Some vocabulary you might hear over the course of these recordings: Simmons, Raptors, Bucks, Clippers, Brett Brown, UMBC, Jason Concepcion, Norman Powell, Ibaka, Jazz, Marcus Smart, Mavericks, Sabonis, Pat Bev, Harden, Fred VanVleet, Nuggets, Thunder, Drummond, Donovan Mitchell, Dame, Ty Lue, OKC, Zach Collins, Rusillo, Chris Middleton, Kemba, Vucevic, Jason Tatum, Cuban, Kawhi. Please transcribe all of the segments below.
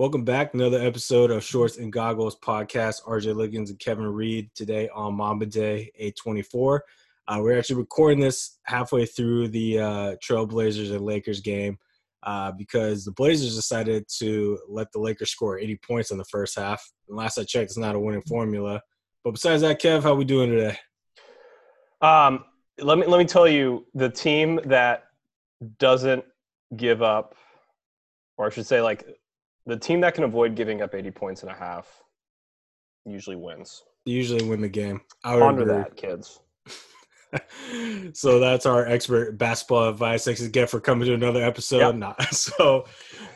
Welcome back. Another episode of Shorts and Goggles podcast. RJ Liggins and Kevin Reed today on Mamba Day 8/24. We're actually recording this halfway through the Trail Blazers and Lakers game because the Blazers decided to let the Lakers score 80 points in the first half. And last I checked, it's not a winning formula. But besides that, Kev, how we doing today? Let me tell you, the team that doesn't give up, or I should say, like, the team that can avoid giving up 80 points and a half usually wins. They usually win the game. Ponder that, kids. So that's our expert basketball advice I could get for coming to another episode. Yep. So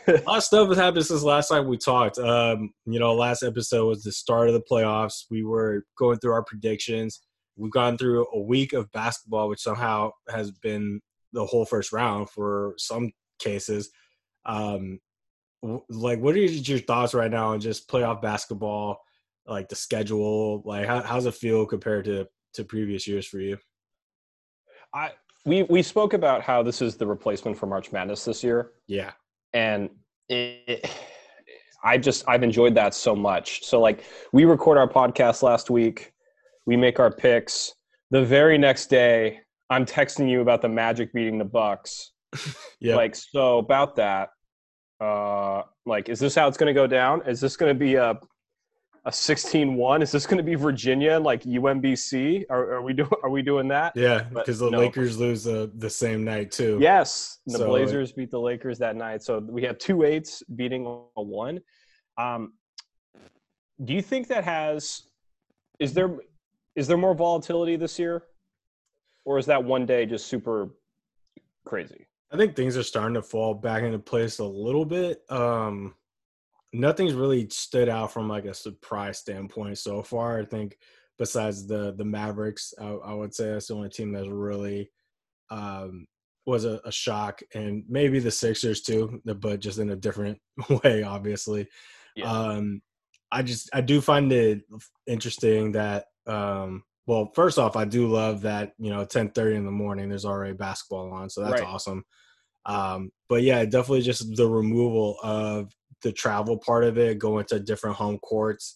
a lot of stuff has happened since last time we talked. Last episode was the start of the playoffs. We were going through our predictions. We've gone through a week of basketball, which somehow has been the whole first round for some cases. What are your thoughts right now on just playoff basketball, like the schedule? Like, how does it feel compared to previous years for you? We spoke about how this is the replacement for March Madness this year. Yeah. And I've enjoyed that so much. So, like, we record our podcast last week. We make our picks. The very next day, I'm texting you about the Magic beating the Bucks. Yeah. Like, so about that. Is this how it's going to go down? Is this going to be a 16-1? Is this going to be Virginia and like UMBC? Are we doing that? Yeah, because the Lakers lose the same night too. Yes, the Blazers beat the Lakers that night. So we have 2 8s beating a 1. Do you think that is there more volatility this year, or is that one day just super crazy? I think things are starting to fall back into place a little bit. Nothing's really stood out from like a surprise standpoint so far. I think besides the Mavericks, I would say that's the only team that really was a shock, and maybe the Sixers too, but just in a different way, obviously. Yeah. I do find it interesting that first off, I do love that 10:30 in the morning there's already basketball on, so that's awesome. But yeah, definitely just the removal of the travel part of it, going to different home courts,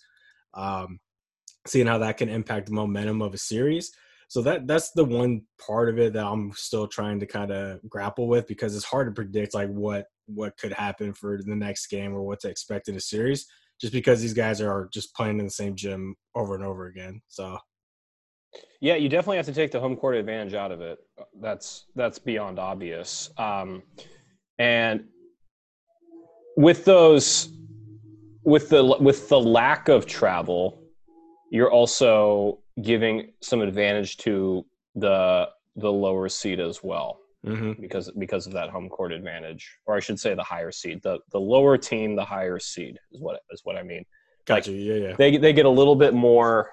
seeing how that can impact the momentum of a series. So that's the one part of it that I'm still trying to kind of grapple with, because it's hard to predict like what could happen for the next game or what to expect in a series, just because these guys are just playing in the same gym over and over again. So yeah, you definitely have to take the home court advantage out of it. That's beyond obvious. And with the lack of travel, you're also giving some advantage to the lower seed as well, mm-hmm. because of that home court advantage, or I should say the higher seed, the lower team, the higher seed is what I mean. Gotcha. Like, yeah. They get a little bit more.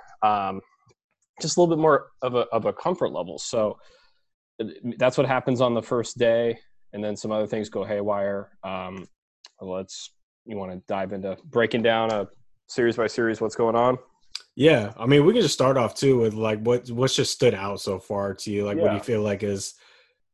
Just a little bit more of a comfort level. So that's what happens on the first day, and then some other things go haywire. You want to dive into breaking down a series by series what's going on? Yeah, I mean, we can just start off too with like what's just stood out so far to you. Like, yeah. What do you feel like is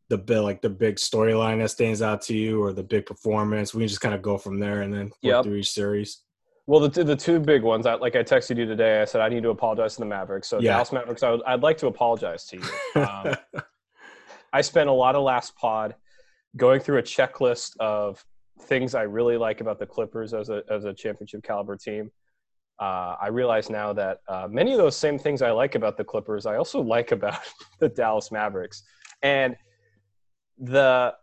the big storyline that stands out to you, or the big performance? We can just kind of go from there and then go through each series. Well, the two big ones, I texted you today, I said I need to apologize to the Mavericks. So yeah. Dallas Mavericks, I'd like to apologize to you. I spent a lot of last pod going through a checklist of things I really like about the Clippers as a championship caliber team. I realize now that many of those same things I like about the Clippers, I also like about the Dallas Mavericks. And the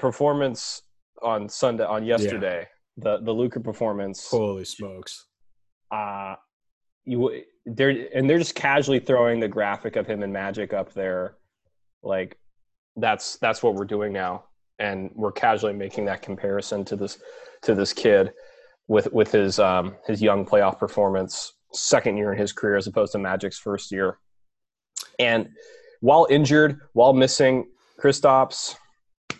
performance yesterday, yeah. The Luka performance. Holy smokes! They're just casually throwing the graphic of him and Magic up there, like that's what we're doing now, and we're casually making that comparison to this kid with his young playoff performance, second year in his career as opposed to Magic's first year, and while injured, while missing Kristaps,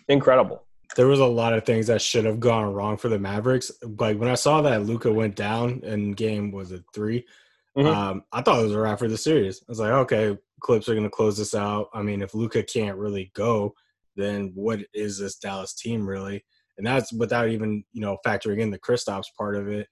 incredible. There was a lot of things that should have gone wrong for the Mavericks. Like, when I saw that Luka went down in game, was it 3? Mm-hmm. I thought it was a wrap for the series. I was like, okay, Clips are going to close this out. I mean, if Luka can't really go, then what is this Dallas team really? And that's without even, you know, factoring in the Kristaps part of it.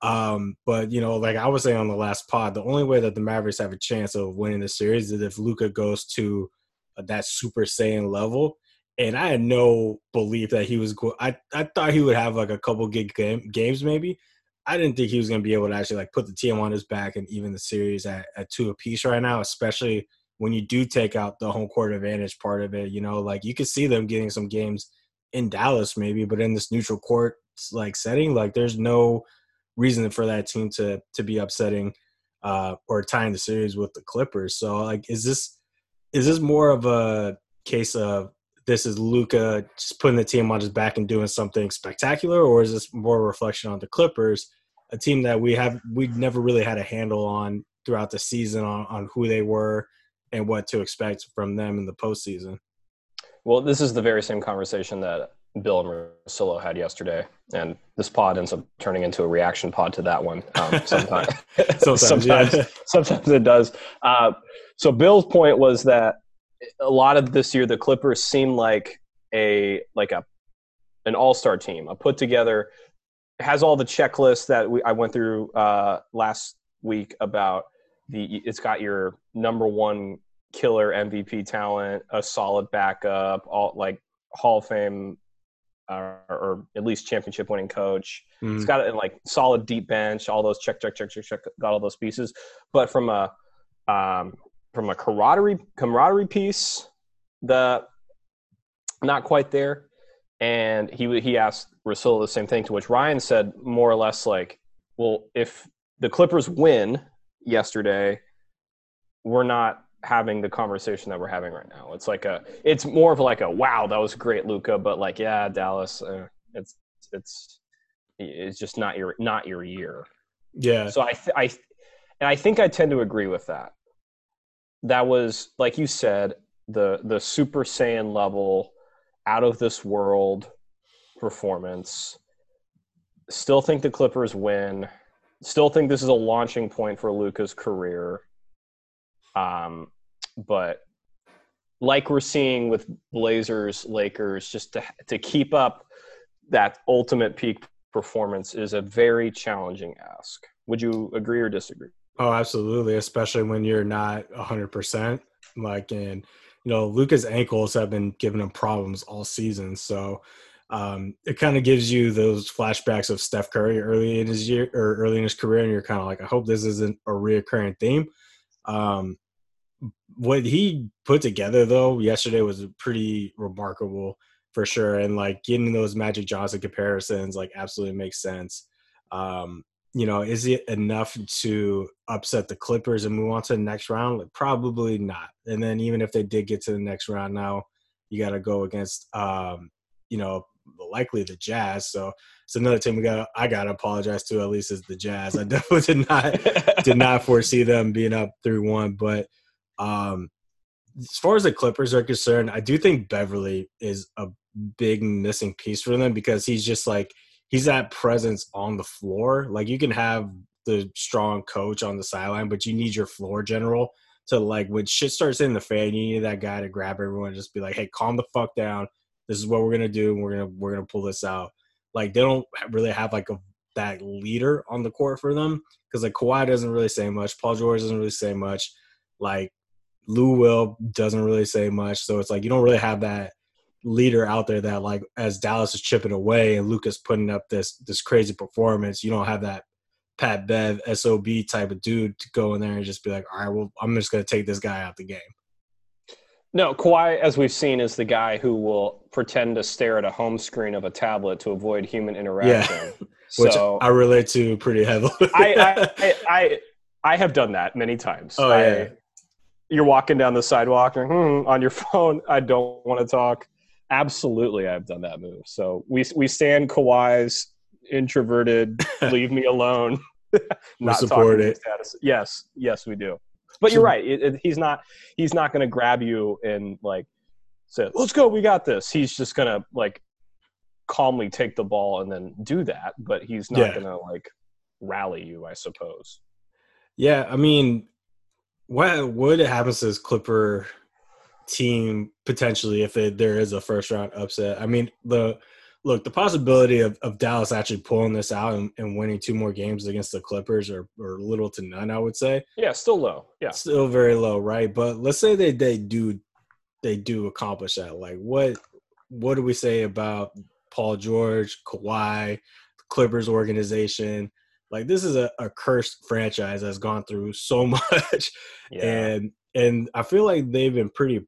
But, you know, like I was saying on the last pod, the only way that the Mavericks have a chance of winning the series is if Luka goes to that Super Saiyan level. And I had no belief that he was – I thought he would have, like, a couple good games maybe. I didn't think he was going to be able to actually, like, put the team on his back and even the series at two apiece right now, especially when you do take out the home court advantage part of it. You know, like, you could see them getting some games in Dallas maybe, but in this neutral court, like, setting, like, there's no reason for that team to be upsetting or tying the series with the Clippers. So, like, is this more of a case of this is Luka just putting the team on his back and doing something spectacular, or is this more a reflection on the Clippers, a team that we've never really had a handle on throughout the season on who they were and what to expect from them in the postseason? Well, this is the very same conversation that Bill and Rusillo had yesterday, and this pod ends up turning into a reaction pod to that one. Sometimes it does. So Bill's point was that a lot of this year, the Clippers seem like an all-star team, a put together, has all the checklists that I went through last week about it's got your number one killer MVP talent, a solid backup, all like Hall of Fame or at least championship winning coach. Mm-hmm. It's got like solid deep bench, all those check, got all those pieces. But from a camaraderie piece, not quite there. And he asked Rusillo the same thing, to which Ryan said more or less like, well, if the Clippers win yesterday, we're not having the conversation that we're having right now. It's like it's more of like a, wow, that was great, Luka, but like, yeah, Dallas, it's just not your year. Yeah. So I think I tend to agree with that. That was, like you said, the Super Saiyan level, out of this world performance. Still think the Clippers win. Still think this is a launching point for Luka's career. But like we're seeing with Blazers, Lakers, just to keep up that ultimate peak performance is a very challenging ask. Would you agree or disagree? Oh, absolutely, especially when you're not 100%. Like, and, you know, Luka's ankles have been giving him problems all season. So it kind of gives you those flashbacks of Steph Curry early in his career, and you're kind of like, I hope this isn't a reoccurring theme. What he put together, though, yesterday was pretty remarkable for sure. And, like, getting those Magic Johnson comparisons, like, absolutely makes sense. You know, is it enough to upset the Clippers and move on to the next round? Like, probably not. And then even if they did get to the next round now, you got to go against, you know, likely the Jazz. So it's another team I got to apologize to, at least is the Jazz. I definitely did not foresee them being up 3-1. But as far as the Clippers are concerned, I do think Beverly is a big missing piece for them, because he's just like – he's that presence on the floor. Like, you can have the strong coach on the sideline, but you need your floor general to, like, when shit starts hitting the fan, you need that guy to grab everyone and just be like, hey, calm the fuck down. This is what we're going to do, and we're going to pull this out. Like, they don't really have, like, that leader on the court for them, because, like, Kawhi doesn't really say much. Paul George doesn't really say much. Like, Lou doesn't really say much. So it's like you don't really have that leader out there that, like, as Dallas is chipping away and Luka's putting up this crazy performance, you don't have that Pat Bev SOB type of dude to go in there and just be like, all right, well, I'm just going to take this guy out the game. No, Kawhi, as we've seen, is the guy who will pretend to stare at a home screen of a tablet to avoid human interaction. Yeah. So, which I relate to pretty heavily. I have done that many times. Oh, yeah. You're walking down the sidewalk and on your phone, I don't want to talk. Absolutely, I've done that move. So we stand Kawhi's introverted, leave me alone. Not support it. Status. Yes, we do. But you're right. He's not going to grab you and, like, say, "Let's go, we got this." He's just going to, like, calmly take the ball and then do that. But he's not going to, like, rally you, I suppose. Yeah, I mean, what happens to this Clipper team potentially if there is a first round upset? I mean, the look, the possibility of Dallas actually pulling this out and winning two more games against the Clippers are little to none, I would say. Yeah, still low. Yeah. Still very low, right? But let's say they do accomplish that. Like, what do we say about Paul George, Kawhi, the Clippers organization? Like, this is a cursed franchise that's gone through so much. Yeah. And I feel like they've been pretty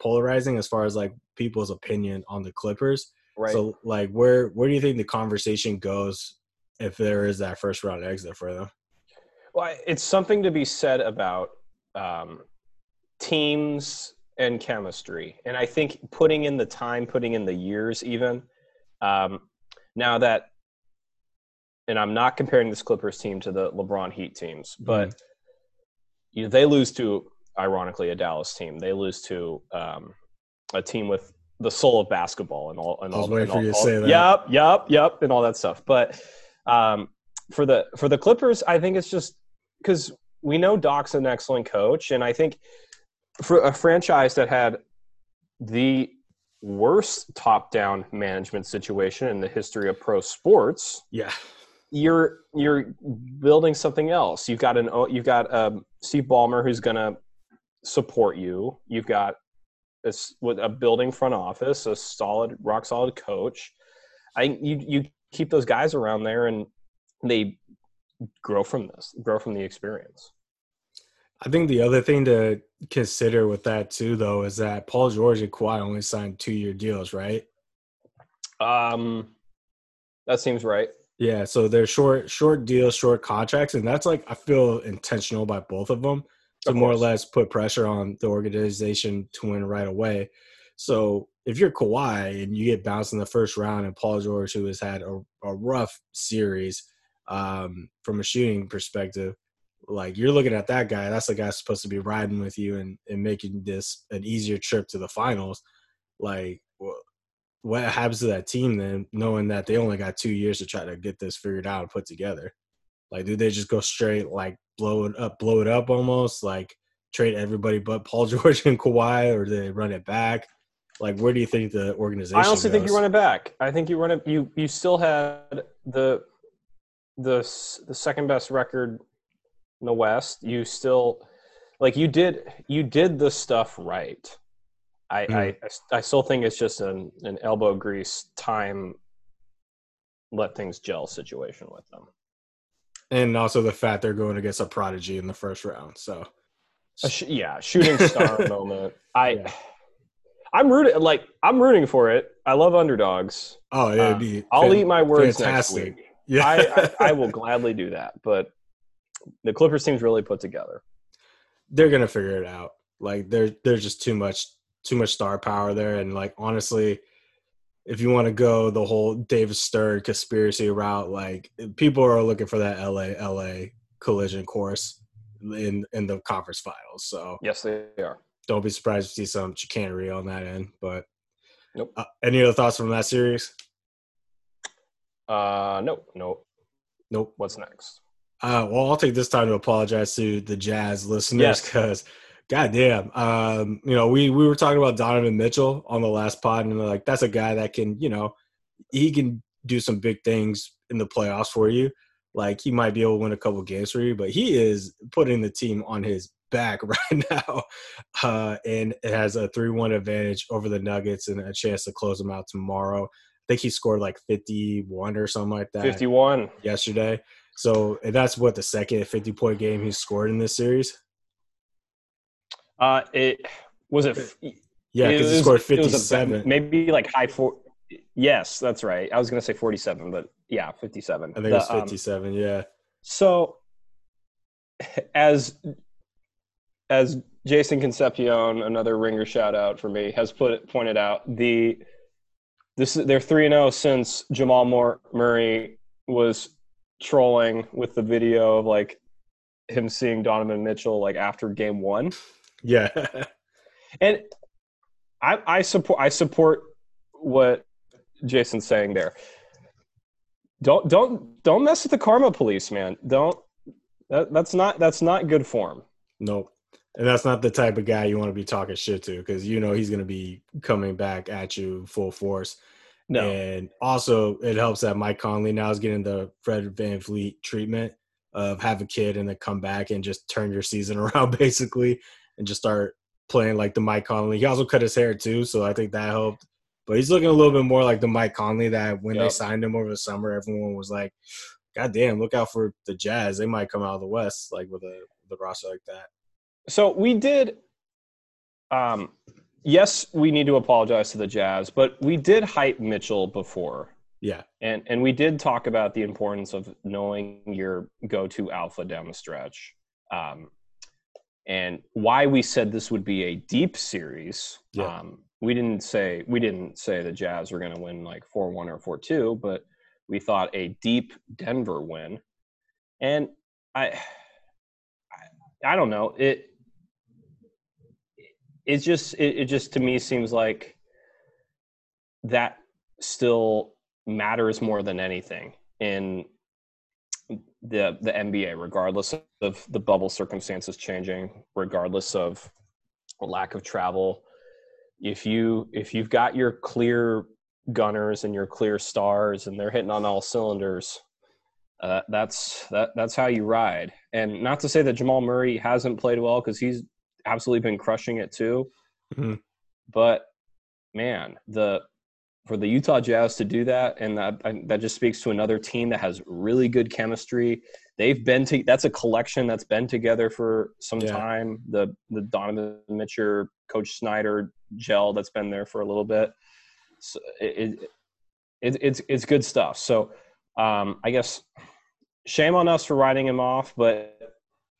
polarizing as far as, like, people's opinion on the Clippers. Right. So, like, where do you think the conversation goes if there is that first-round exit for them? Well, it's something to be said about teams and chemistry. And I think putting in the time, putting in the years even, now that – and I'm not comparing this Clippers team to the LeBron Heat teams, but they lose to, ironically, a Dallas team. They lose to a team with – the soul of basketball and all. Yep, and all that stuff. But for the Clippers, I think it's just because we know Doc's an excellent coach, and I think for a franchise that had the worst top-down management situation in the history of pro sports, yeah, you're building something else. You've got Steve Ballmer who's going to support you. You've got with a building front office, a rock solid coach. You keep those guys around there and they grow from the experience. I think the other thing to consider with that too, though, is that Paul George and Kawhi only signed 2-year deals, right? That seems right. Yeah. So they're short deals, short contracts. And that's like, I feel intentional by both of them. To more or less put pressure on the organization to win right away. So if you're Kawhi and you get bounced in the first round and Paul George, who has had a rough series from a shooting perspective, like you're looking at that guy, that's the guy supposed to be riding with you and making this an easier trip to the finals. Like what happens to that team then, knowing that they only got 2 years to try to get this figured out and put together? Like, do they just go straight, like, blow it up almost, like trade everybody but Paul George and Kawhi, or do they run it back? Like, where do you think the organization I honestly think you run it back. I think you run it – you still had the second-best record in the West. You still – like, you did the stuff right. I still think it's just an elbow grease time, let things gel situation with them. And also the fact they're going against a prodigy in the first round. So, shooting star moment. I'm rooting for it. I love underdogs. Oh, yeah. I'll eat my words next week. Yeah. I will gladly do that. But the Clippers team's really put together. They're gonna figure it out. Like there's just too much star power there, and like honestly. If you want to go the whole David Stern conspiracy route, like people are looking for that LA collision course in the conference finals. So yes, they are. Don't be surprised to see some chicanery on that end. But nope. Any other thoughts from that series? Nope. What's next? Well, I'll take this time to apologize to the Jazz listeners because. Yes. God damn. We were talking about Donovan Mitchell on the last pod, and like that's a guy that can, he can do some big things in the playoffs for you. Like he might be able to win a couple games for you, but he is putting the team on his back right now and has a 3-1 advantage over the Nuggets and a chance to close them out tomorrow. I think he scored like 51 or something like that. 51. Yesterday. So that's what the second 50-point game he scored in this series. Because he scored 57. Maybe like high four. Yes, that's right. I was going to say 47, but yeah, 57. I think it was 57. Yeah. So, as Jason Concepcion, another ringer shout out for me, has pointed out, they're 3-0 since Jamal Murray was trolling with the video of like him seeing Donovan Mitchell like after game one. Yeah, and I support what Jason's saying there. Don't mess with the karma police, man. That's not good form. Nope, and that's not the type of guy you want to be talking shit to because he's going to be coming back at you full force. No. And also it helps that Mike Conley now is getting the Fred VanVleet treatment of have a kid and then come back and just turn your season around basically and just start playing like the Mike Conley. He also cut his hair too, so I think that helped. But he's looking a little bit more like the Mike Conley that when they signed him over the summer, everyone was like, God damn, look out for the Jazz. They might come out of the West like with the roster like that. So we did yes, we need to apologize to the Jazz, but we did hype Mitchell before. Yeah. And we did talk about the importance of knowing your go-to alpha down the stretch. And why we said this would be a deep series. Yeah. We didn't say the Jazz were going to win like 4-1 or 4-2, but we thought a deep Denver win. And I don't know. It just to me seems like that still matters more than anything in the NBA, regardless of the bubble circumstances changing, regardless of lack of travel. If you've got your clear gunners and your clear stars and they're hitting on all cylinders, that's how you ride. And not to say that Jamal Murray hasn't played well, because he's absolutely been crushing it too. Mm-hmm. But man, for the Utah Jazz to do that, and that just speaks to another team that has really good chemistry. They've been to that's a collection that's been together for some time. The Donovan Mitchell, Coach Snyder gel that's been there for a little bit. So it's good stuff. So I guess shame on us for writing him off, but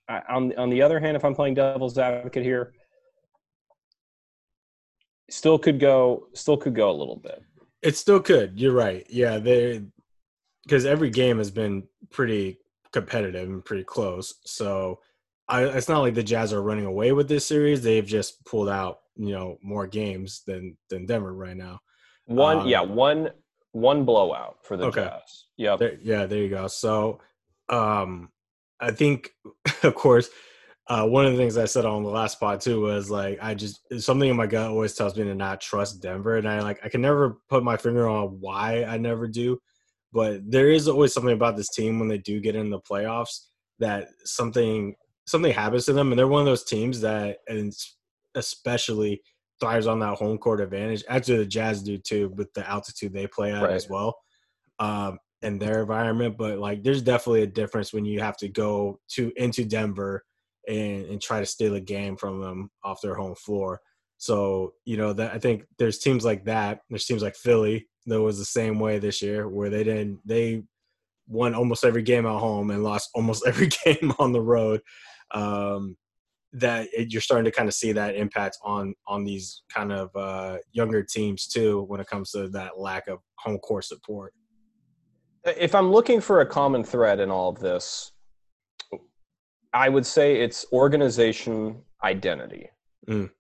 on the other hand, if I'm playing devil's advocate here, still could go a little bit. It still could. You're right. Yeah, because every game has been pretty competitive and pretty close. So it's not like the Jazz are running away with this series. They've just pulled out, more games than Denver right now. One blowout for the Jazz. Yep. There you go. So I think, of course, one of the things I said on the last pod too was like, something in my gut always tells me to not trust Denver. And I can never put my finger on why I never do, but there is always something about this team when they do get in the playoffs that something happens to them. And they're one of those teams that, and especially thrives on that home court advantage. Actually, the Jazz do too, with the altitude they play at as well. In their environment, but there's definitely a difference when you have to go into Denver and try to steal a game from them off their home floor. So, that I think there's teams like that. There's teams like Philly that was the same way this year, where they won almost every game at home and lost almost every game on the road. You're starting to kind of see that impact on these kind of younger teams too, when it comes to that lack of home court support. If I'm looking for a common thread in all of this, I would say it's organization identity. Mm.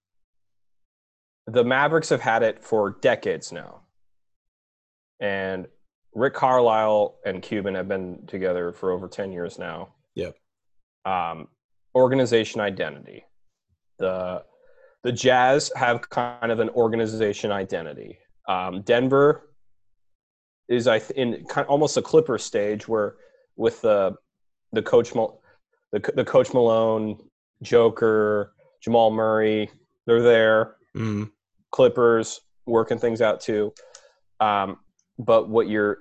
The Mavericks have had it for decades now. And Rick Carlisle and Cuban have been together for over 10 years now. Yep. Organization identity. The Jazz have kind of an organization identity. Denver is in kind of almost a Clipper stage, where with the coach the Coach Malone, Joker, Jamal Murray, they're there. Mm-hmm. Clippers working things out too. But what you're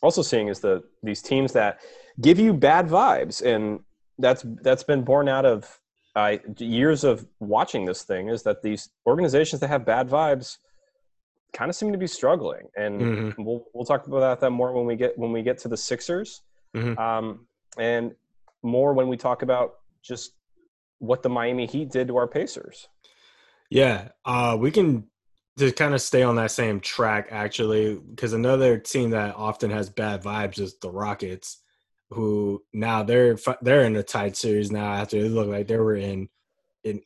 also seeing is these teams that give you bad vibes, and that's been born out of years of watching this thing, is that these organizations that have bad vibes kind of seem to be struggling, and mm-hmm. we'll talk about that more when we get to the Sixers, mm-hmm. And more when we talk about just what the Miami Heat did to our Pacers. Yeah, we can just kind of stay on that same track actually, because another team that often has bad vibes is the Rockets, who now they're in a tight series now after it looked like they were in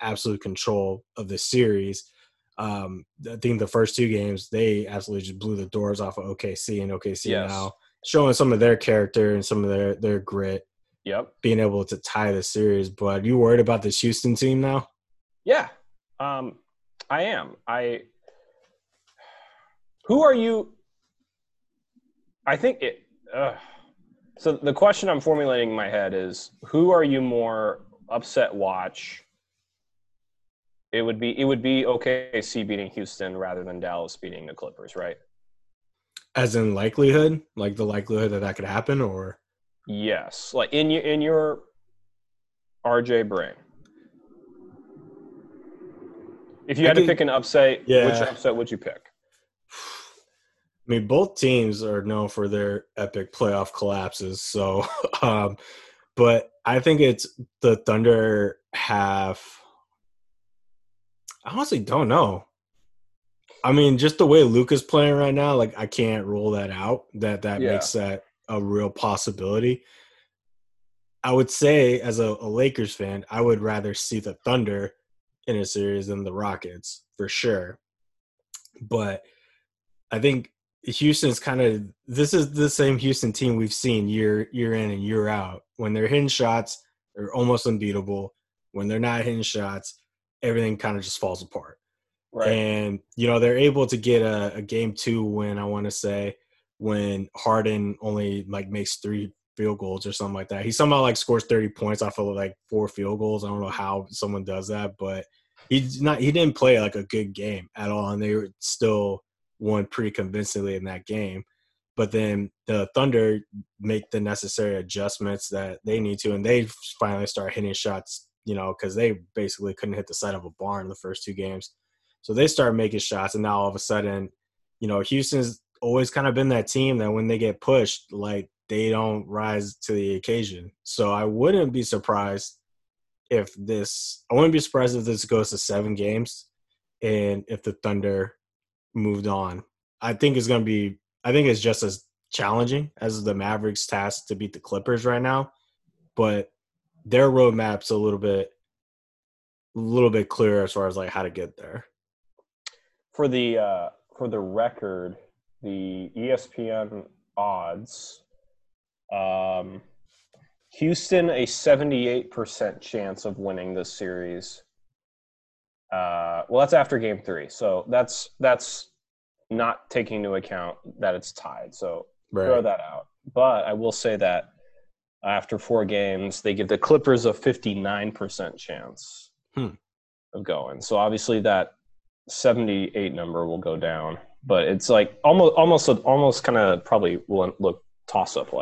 absolute control of the series. I think the first two games, they absolutely just blew the doors off of OKC, and OKC now showing some of their character and some of their grit. Yep. Being able to tie the series. But are you worried about this Houston team now? Yeah, I am. I Who are you – I think it so the question I'm formulating in my head is, who are you more upset watch? It would be OKC beating Houston rather than Dallas beating the Clippers, right? As in likelihood, like the likelihood that could happen, or yes, like in your RJ brain. If you had to pick an upset, which upset would you pick? I mean, both teams are known for their epic playoff collapses. So, but I think it's the Thunder have. I honestly don't know. I mean, just the way Luka's playing right now, like I can't rule that out. That makes that a real possibility. I would say, as a Lakers fan, I would rather see the Thunder in a series than the Rockets for sure. But I think Houston's this is the same Houston team we've seen year in and year out. When they're hitting shots, they're almost unbeatable. When they're not hitting shots, everything kind of just falls apart. Right. And, they're able to get a game two win, I want to say, when Harden only, makes 3 field goals or something like that. He somehow, scores 30 points off of, 4 field goals. I don't know how someone does that, but he didn't play, a good game at all, and they still won pretty convincingly in that game. But then the Thunder make the necessary adjustments that they need to, and they finally start hitting shots, because they basically couldn't hit the side of a barn the first 2 games. So they start making shots, and now all of a sudden, Houston's always kind of been that team that when they get pushed, they don't rise to the occasion. So I wouldn't be surprised if this goes to 7 games and if the Thunder moved on. I think it's just as challenging as the Mavericks' task to beat the Clippers right now, but their roadmap's a little bit clearer as far as how to get there. For the record, the ESPN odds, Houston a 78% chance of winning this series. Well, that's after game 3, so that's not taking into account that it's tied. So throw that out. But I will say that after 4 games, they give the Clippers a 59% chance of going. So obviously that 78 number will go down, but it's almost kind of probably will look toss up .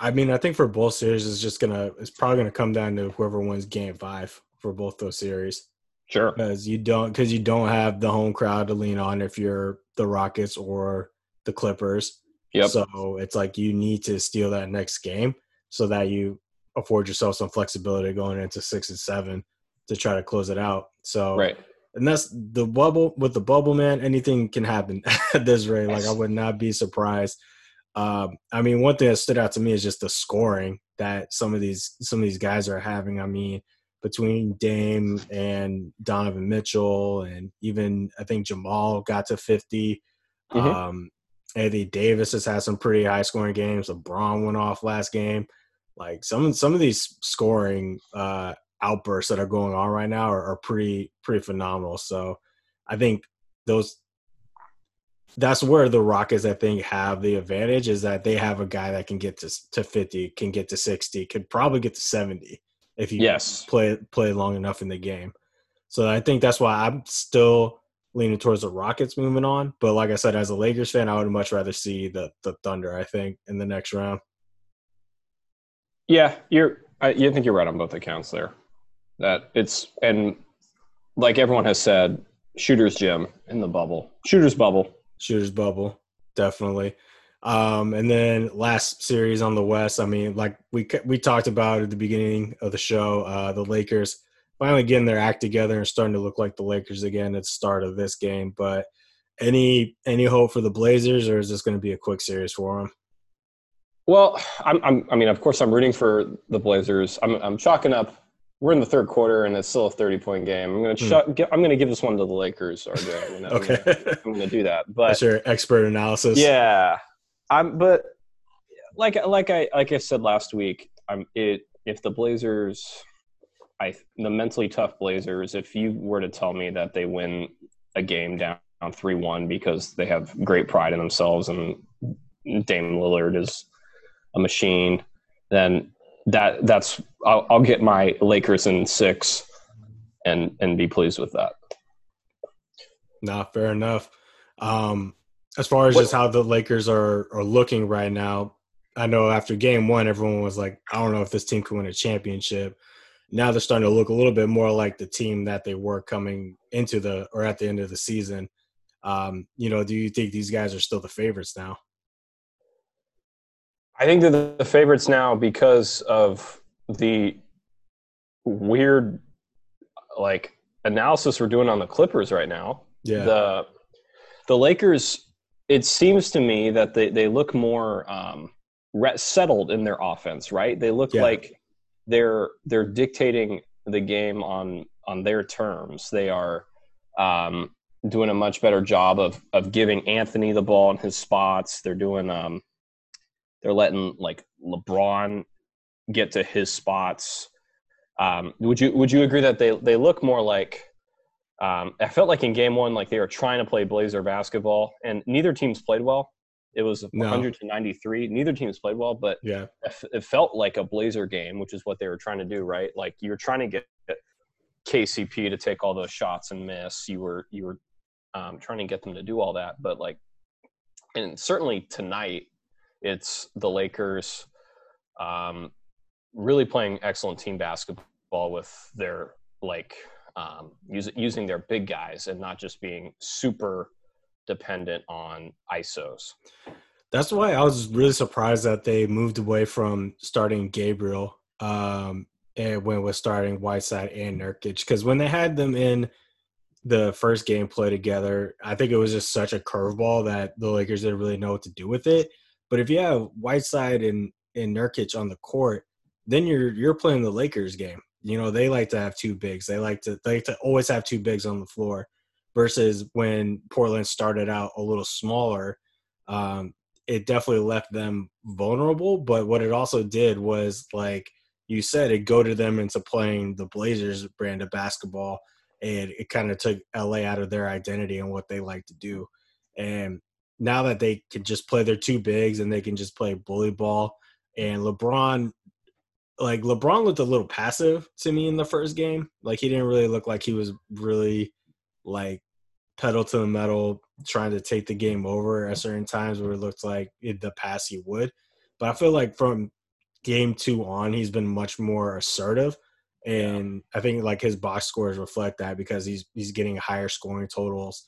I mean, I think for both series it's probably gonna come down to whoever wins game 5 for both those series. Sure, because you don't have the home crowd to lean on if you're the Rockets or the Clippers. Yep. So it's you need to steal that next game so that you afford yourself some flexibility going into 6 and 7 to try to close it out. So right. And that's the bubble. With the bubble, man, anything can happen at this rate. Yes. I would not be surprised. I mean, one thing that stood out to me is just the scoring that some of these guys are having. I mean, between Dame and Donovan Mitchell, and even I think Jamal got to 50. Mm-hmm. Anthony Davis has had some pretty high scoring games. LeBron went off last game. Some of these scoring outbursts that are going on right now are pretty phenomenal. So I think that's where the Rockets, I think, have the advantage, is that they have a guy that can get to 50, can get to 60, could probably get to 70 if you play long enough in the game. So I think that's why I'm still leaning towards the Rockets moving on. But like I said, as a Lakers fan, I would much rather see the Thunder, I think, in the next round. Yeah, I think you're right on both accounts there. That it's – and like everyone has said, shooter's gym in the bubble. Shooter's bubble, definitely. And then last series on the West, I mean, we talked about at the beginning of the show, the Lakers finally getting their act together and starting to look like the Lakers again at the start of this game. But any hope for the Blazers, or is this going to be a quick series for them? Well, of course I'm rooting for the Blazers. I'm chalking up. We're in the third quarter, and it's still a 30-point game. I'm going to give this one to the Lakers, RJ. Okay. I'm going to do that. But that's your expert analysis. Yeah. But like I said last week, if the Blazers, the mentally tough Blazers, if you were to tell me that they win a game down down 3-1 because they have great pride in themselves and Dame Lillard is a machine, then that's I'll get my Lakers in 6 and be pleased with that. Nah, fair enough. As far as just how the Lakers are looking right now, I know after game one, everyone was like, I don't know if this team could win a championship. Now they're starting to look a little bit more like the team that they were coming into the – or at the end of the season. Do you think these guys are still the favorites now? I think they're the favorites now because of the weird, analysis we're doing on the Clippers right now. Yeah. The Lakers, it seems to me that they look more settled in their offense, right? They look like they're dictating the game on their terms. They are doing a much better job of giving Anthony the ball in his spots. They're doing they're letting LeBron get to his spots. Would you agree that they look more like? I felt like in game one, they were trying to play Blazer basketball, and neither team's played well. It was 100-93. Neither team's played well, but it felt like a Blazer game, which is what they were trying to do, right? Like you were trying to get KCP to take all those shots and miss. You were trying to get them to do all that, but and certainly tonight, it's the Lakers really playing excellent team basketball with their using their big guys and not just being super dependent on ISOs. That's why I was really surprised that they moved away from starting Gabriel and went with starting Whiteside and Nurkic, because when they had them in the first game play together, I think it was just such a curveball that the Lakers didn't really know what to do with it. But if you have Whiteside and Nurkic on the court, then you're playing the Lakers game. You know, they like to have two bigs. They like to always have two bigs on the floor, versus when Portland started out a little smaller, it definitely left them vulnerable. But what it also did was, like you said, it goaded them into playing the Blazers brand of basketball, and it kind of took LA out of their identity and what they like to do. And now that they can just play their two bigs and they can just play bully ball, and LeBron looked a little passive to me in the first game. He didn't really look like he was really pedal to the metal trying to take the game over at certain times where it looked like in the past he would. But I feel like from game two on, he's been much more assertive. And I think his box scores reflect that, because he's getting higher scoring totals.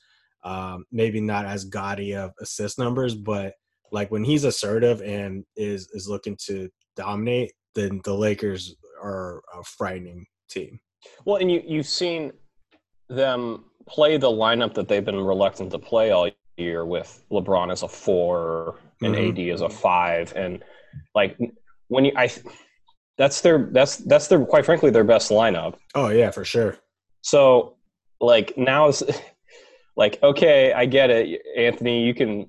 Maybe not as gaudy of assist numbers, but when he's assertive and is looking to dominate, then the Lakers are a frightening team. Well, and you've seen them play the lineup that they've been reluctant to play all year, with LeBron as a 4 and AD as a 5, and that's their quite frankly their best lineup. Oh yeah, for sure. So now it's okay, I get it, Anthony. You can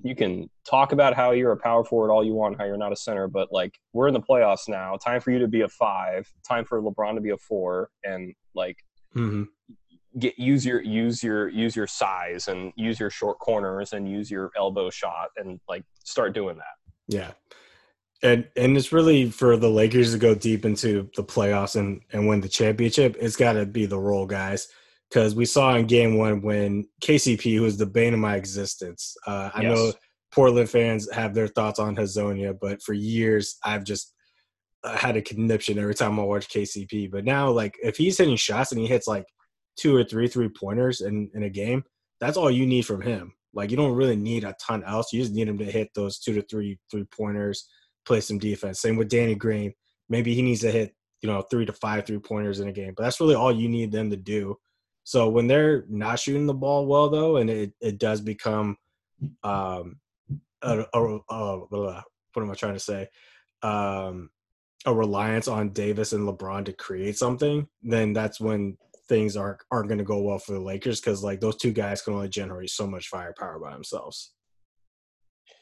talk about how you're a power forward all you want, how you're not a center, but we're in the playoffs now. Time for you to be a 5. Time for LeBron to be a 4, and use your size and use your short corners and use your elbow shot and start doing that. Yeah, and it's really for the Lakers to go deep into the playoffs and win the championship. It's got to be the role guys. Because we saw in game one when KCP, who is the bane of my existence, I know Portland fans have their thoughts on Hazonia, but for years I've just had a conniption every time I watch KCP. But now, if he's hitting shots and he hits 2 or 3 three-pointers in a game, that's all you need from him. You don't really need a ton else. You just need him to hit those 2 to 3 three-pointers, play some defense. Same with Danny Green. Maybe he needs to hit 3 to 5 three-pointers in a game. But that's really all you need them to do. So when they're not shooting the ball well, though, and it does become a reliance on Davis and LeBron to create something, then that's when things aren't going to go well for the Lakers, because those two guys can only generate so much firepower by themselves.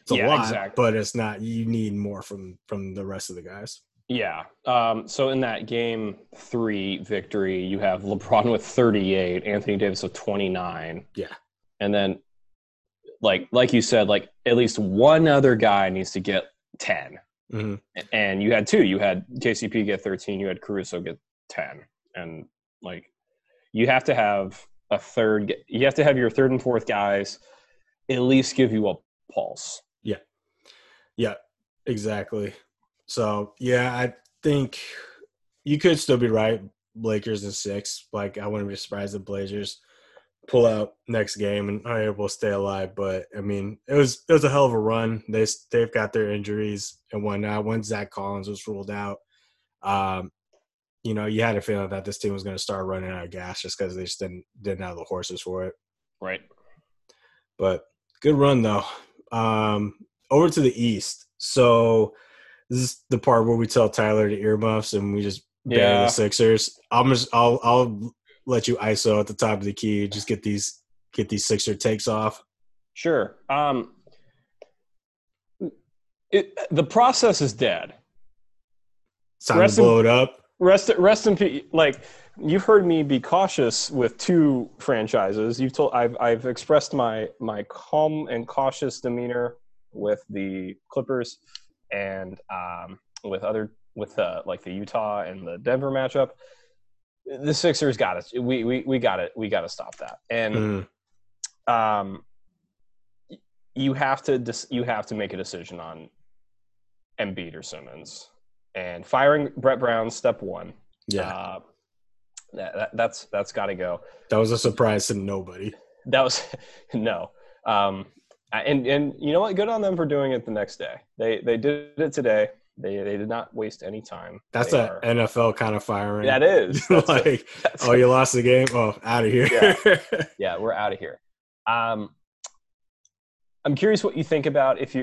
It's a lot, exactly. But it's not. You need more from the rest of the guys. Yeah. So in that game 3 victory, you have LeBron with 38, Anthony Davis with 29. Yeah. And then like you said, like at least one other guy needs to get 10. Mm-hmm. And you had two. You had KCP get 13. You had Caruso get 10. And like you have to have a third. You have to have your third and fourth guys at least give you a pulse. Yeah. Yeah, exactly. So, yeah, I think you could still be right. Lakers in 6. Like, I wouldn't be surprised if Blazers pull out next game and are able to stay alive. But, I mean, it was a hell of a run. They've got their injuries and whatnot. Once Zach Collins was ruled out, you know, you had a feeling that this team was going to start running out of gas just because they just didn't have the horses for it. Right. But good run, though. Over to the East. So this is the part where we tell Tyler to earmuffs and we just ban the Sixers. I'll let you ISO at the top of the key. Just get these Sixer takes off. Sure. The process is dead. It's time to blow it up. Rest in peace. Like you've heard me be cautious with two franchises. I've expressed my calm and cautious demeanor with the Clippers and with like the Utah and the Denver matchup. The Sixers got it. We got to stop that. And you have to make a decision on Embiid or Simmons. And firing Brett Brown, step one. Yeah, that's got to go. That was a surprise to nobody. That was no. And you know what? Good on them for doing it the next day. They did it today. They did not waste any time. That's an NFL kind of firing. That is. You lost the game? Oh, out of here. Yeah, we're out of here. I'm curious what you think about if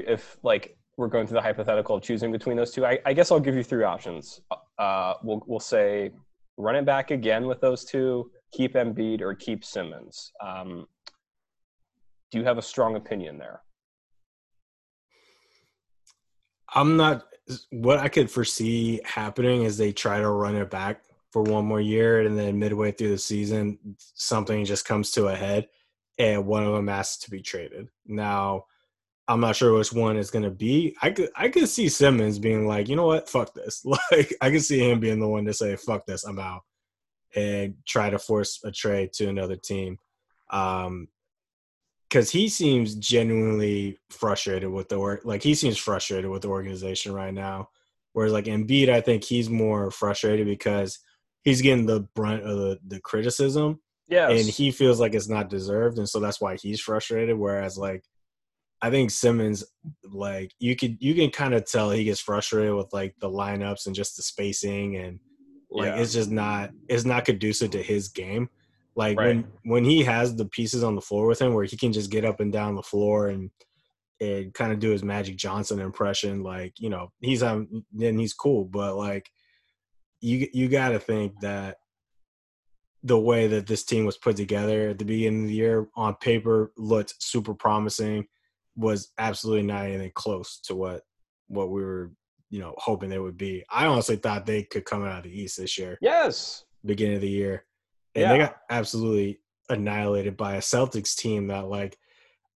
we're going through the hypothetical of choosing between those two. I guess I'll give you three options. We'll say run it back again with those two, keep Embiid or keep Simmons. Do you have a strong opinion there? I'm not – what I could foresee happening is they try to run it back for one more year, and then midway through the season, something just comes to a head, and one of them has to be traded. Now, I'm not sure which one it's going to be. I could see Simmons being like, you know what, fuck this. Like, I could see him being the one to say, fuck this, I'm out, and try to force a trade to another team. Because he seems genuinely frustrated with the work. Like, he seems frustrated with the organization right now. Whereas, like, Embiid, I think he's more frustrated because he's getting the brunt of the criticism. Yes. And he feels like it's not deserved. And so that's why he's frustrated. Whereas, like, I think Simmons, like, you can kind of tell he gets frustrated with, like, the lineups and just the spacing. And, like, it's just not conducive to his game. Like, right. when he has the pieces on the floor with him where he can just get up and down the floor and kind of do his Magic Johnson impression, like, you know, he's cool. But, like, you got to think that the way that this team was put together at the beginning of the year on paper looked super promising, was absolutely not anything close to what we were, you know, hoping they would be. I honestly thought they could come out of the East this year. Yes. Beginning of the year. And they got absolutely annihilated by a Celtics team that, like,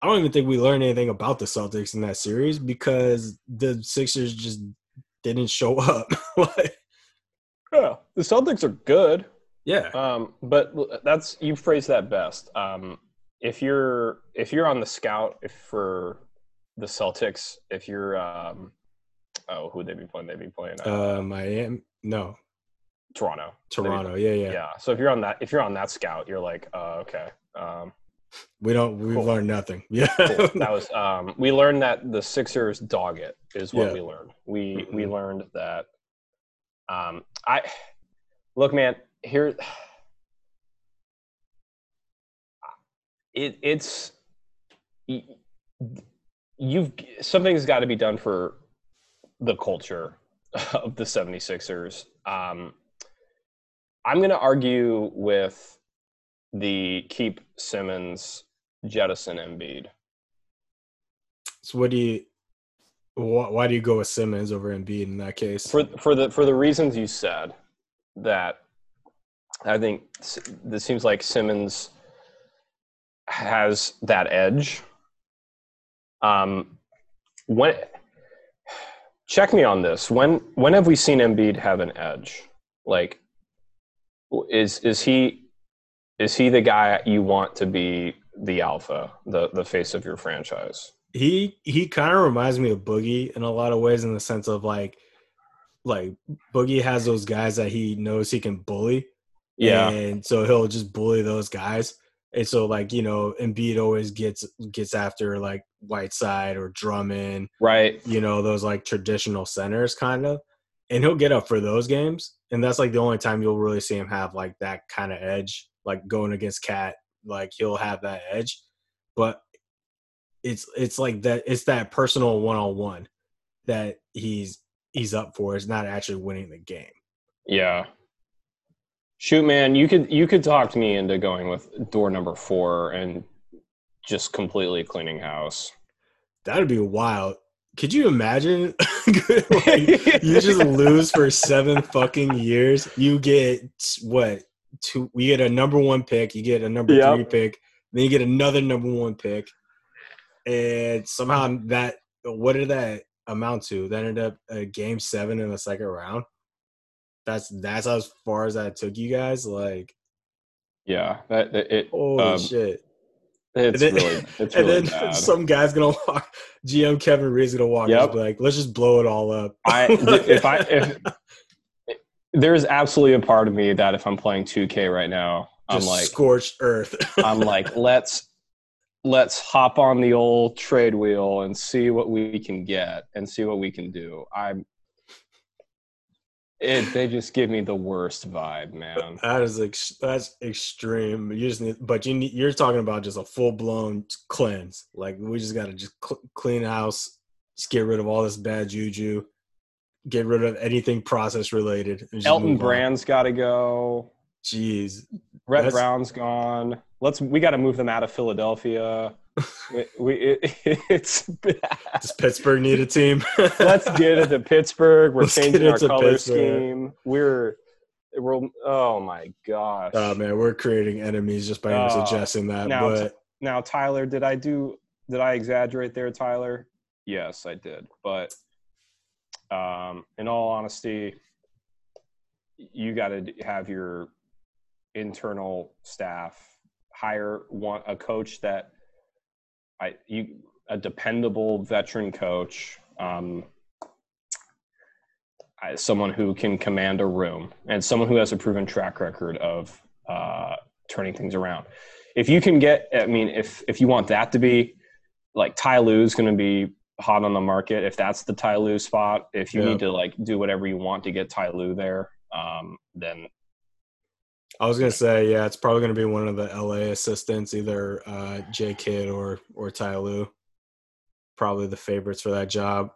I don't even think we learned anything about the Celtics in that series because the Sixers just didn't show up. The Celtics are good. Yeah. But that's – you phrased that best. If you're on the scout for the Celtics, if you're who'd they be playing? They'd be playing Miami. No. Toronto, yeah. So if you're on that scout, you're like, okay. We've learned nothing. Yeah, cool. That was we learned that the Sixers dog it is what we learned. We learned that. I look, man. Here, something's got to be done for the culture of the 76ers. I'm going to argue with the keep Simmons, jettison Embiid. So why do you go with Simmons over Embiid in that case? For the reasons you said, that I think this seems like Simmons has that edge Check me on this. When have we seen Embiid have an edge? Like, is he the guy you want to be the alpha, the face of your franchise? He kind of reminds me of Boogie in a lot of ways, in the sense of like Boogie has those guys that he knows he can bully. Yeah. And so he'll just bully those guys. And so, like, you know, Embiid always gets after, like, Whiteside or Drummond. Right. You know, those, like, traditional centers kind of. And he'll get up for those games. And that's, like, the only time you'll really see him have, like, that kind of edge. Like, going against Cat, like, he'll have that edge. But it's like that – it's that personal one-on-one that he's up for. It's not actually winning the game. Yeah. Shoot, man, you could talk to me into going with door number 4 and just completely cleaning house. That'd be wild. Could you imagine? You just lose for 7 fucking years. You get what? 2. We get a number 1 pick. You get a number 3 pick. Then you get another number 1 pick, and somehow that. What did that amount to? That ended up game 7 in the second round. That's as far as that took you guys, like. Yeah, holy shit! It's really bad. Some guy's gonna walk. GM Kevin Reed's gonna walk. Yep. Be like, let's just blow it all up. If there's absolutely a part of me that if I'm playing 2K right now, just I'm like scorched earth. I'm like, let's hop on the old trade wheel and see what we can get and see what we can do. They just give me the worst vibe, man. That's extreme. You're talking about just a full blown cleanse. Like, we just got to just clean house, just get rid of all this bad juju, get rid of anything process related. Elton Brand's got to go. Jeez, Brett Brown's gone. We got to move them out of Philadelphia. It's bad. Does Pittsburgh need a team? Let's get it to Pittsburgh. We're changing our color scheme. We're oh my gosh. Oh man, we're creating enemies just by suggesting that. Now, Tyler, did I exaggerate there, Tyler? Yes, I did. But in all honesty, you got to have your internal staff hire a coach that. A dependable veteran coach, someone who can command a room, and someone who has a proven track record of turning things around. If you can get, I mean, if you want that to be like Ty Lue is going to be hot on the market. If that's the Ty Lue spot, if you need to like do whatever you want to get Ty Lue there, then. I was going to say, yeah, it's probably going to be one of the LA assistants, either J. Kidd or Ty Lue. Probably the favorites for that job.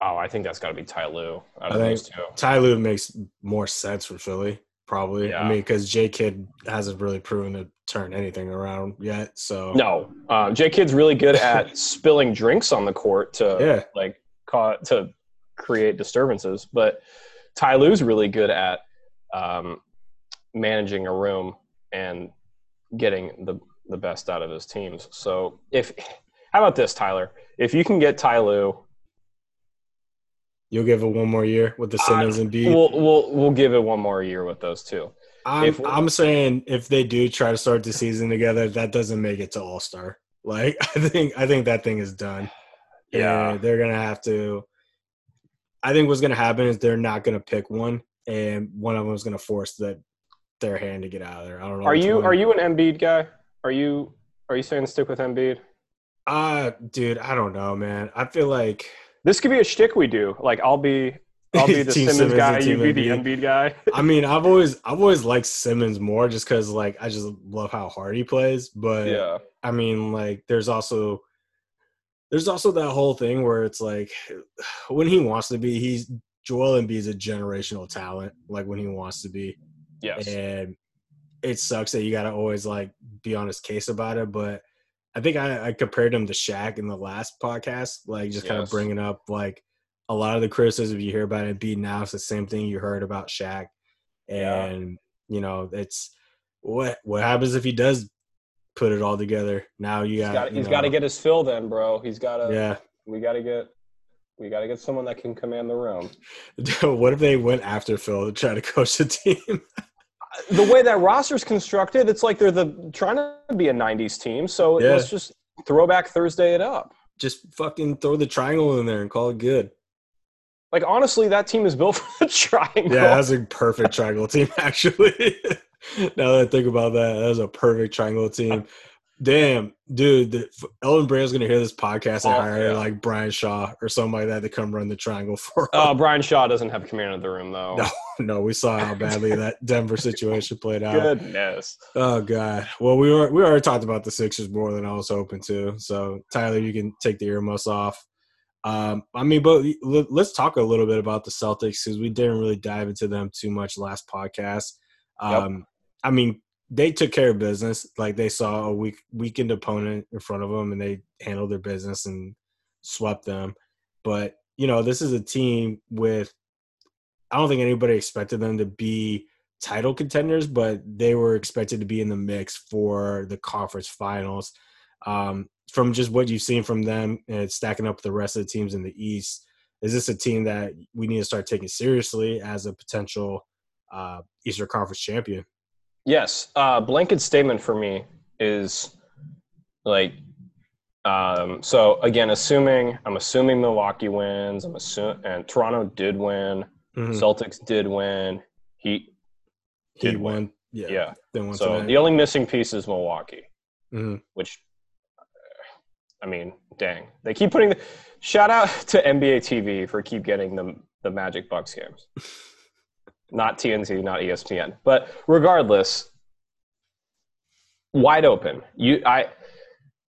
Oh, I think that's got to be Ty Lue. I think Ty Lue makes more sense for Philly, probably. Yeah. I mean, because J. Kidd hasn't really proven to turn anything around yet. So no, J. Kidd's really good at spilling drinks on the court to create disturbances. But Ty Lue's really good at managing a room and getting the best out of his teams. So how about this, Tyler? If you can get Ty Lue, you'll give it one more year with the Simmons and Embiid. We'll give it one more year with those two. I'm saying if they do try to start the season together, that doesn't make it to All-Star. Like I think that thing is done. Yeah, and they're gonna have to. I think what's gonna happen is they're not gonna pick one, and one of them is gonna force their hand to get out of there. I don't know. Are you an Embiid guy? Are you saying stick with Embiid? Dude, I don't know, man. I feel like this could be a shtick we do. Like I'll be the Simmons guy, you be the Embiid guy. I mean, I've always liked Simmons more just because like I just love how hard he plays. But yeah. I mean, like there's also that whole thing where it's like when he wants to be, Joel Embiid's a generational talent, like when he wants to be. Yes. And it sucks that you got to always, like, be on his case about it. But I think I compared him to Shaq in the last podcast, like, just kind of bringing up, like, a lot of the criticism you hear about Embiid now is the same thing you heard about Shaq. And, you know, it's what happens if he does put it all together. Now you got – he's got to get his fill then, bro. He's got to – yeah. We got to get someone that can command the room. What if they went after Phil to try to coach the team? The way that roster's constructed, it's like they're trying to be a 90s team. So yeah. Let's just throwback Thursday it up. Just fucking throw the triangle in there and call it good. Like, honestly, that team is built for the triangle. Yeah, that's a perfect triangle team, actually. Now that I think about that, that was a perfect triangle team. Damn, dude, Ellen Brand's going to hear this podcast and hire, like, Brian Shaw or something like that to come run the triangle for us. Brian Shaw doesn't have command of the room, though. No, we saw how badly that Denver situation played out. Goodness. Oh, God. Well, we already talked about the Sixers more than I was hoping to. So, Tyler, you can take the earmuffs off. But let's talk a little bit about the Celtics because we didn't really dive into them too much last podcast. Yep. I mean, they took care of business. Like, they saw a weakened opponent in front of them, and they handled their business and swept them. But, you know, this is a team with – I don't think anybody expected them to be title contenders, but they were expected to be in the mix for the conference finals. From just what you've seen from them and stacking up with the rest of the teams in the East, is this a team that we need to start taking seriously as a potential Eastern Conference champion? Yes. Blanket statement for me is like, so again, I'm assuming Milwaukee wins. And Toronto did win. Mm-hmm. Celtics did win. Heat did win. Yeah. So tonight. The only missing piece is Milwaukee, mm-hmm. which, I mean, dang, they keep putting shout out to NBA TV for keep getting the Magic Bucks games. Not TNT, not ESPN. But regardless, wide open.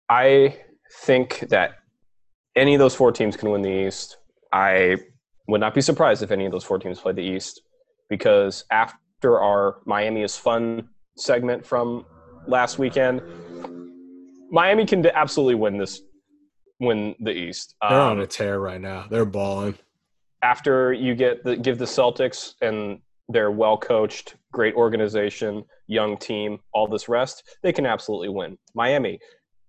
I think that any of those four teams can win the East. I would not be surprised if any of those four teams played the East because after our Miami is Fun segment from last weekend, Miami can absolutely win the East. They're on a tear right now. They're balling. After you give the Celtics and their well-coached, great organization, young team, all this rest, they can absolutely win. Miami,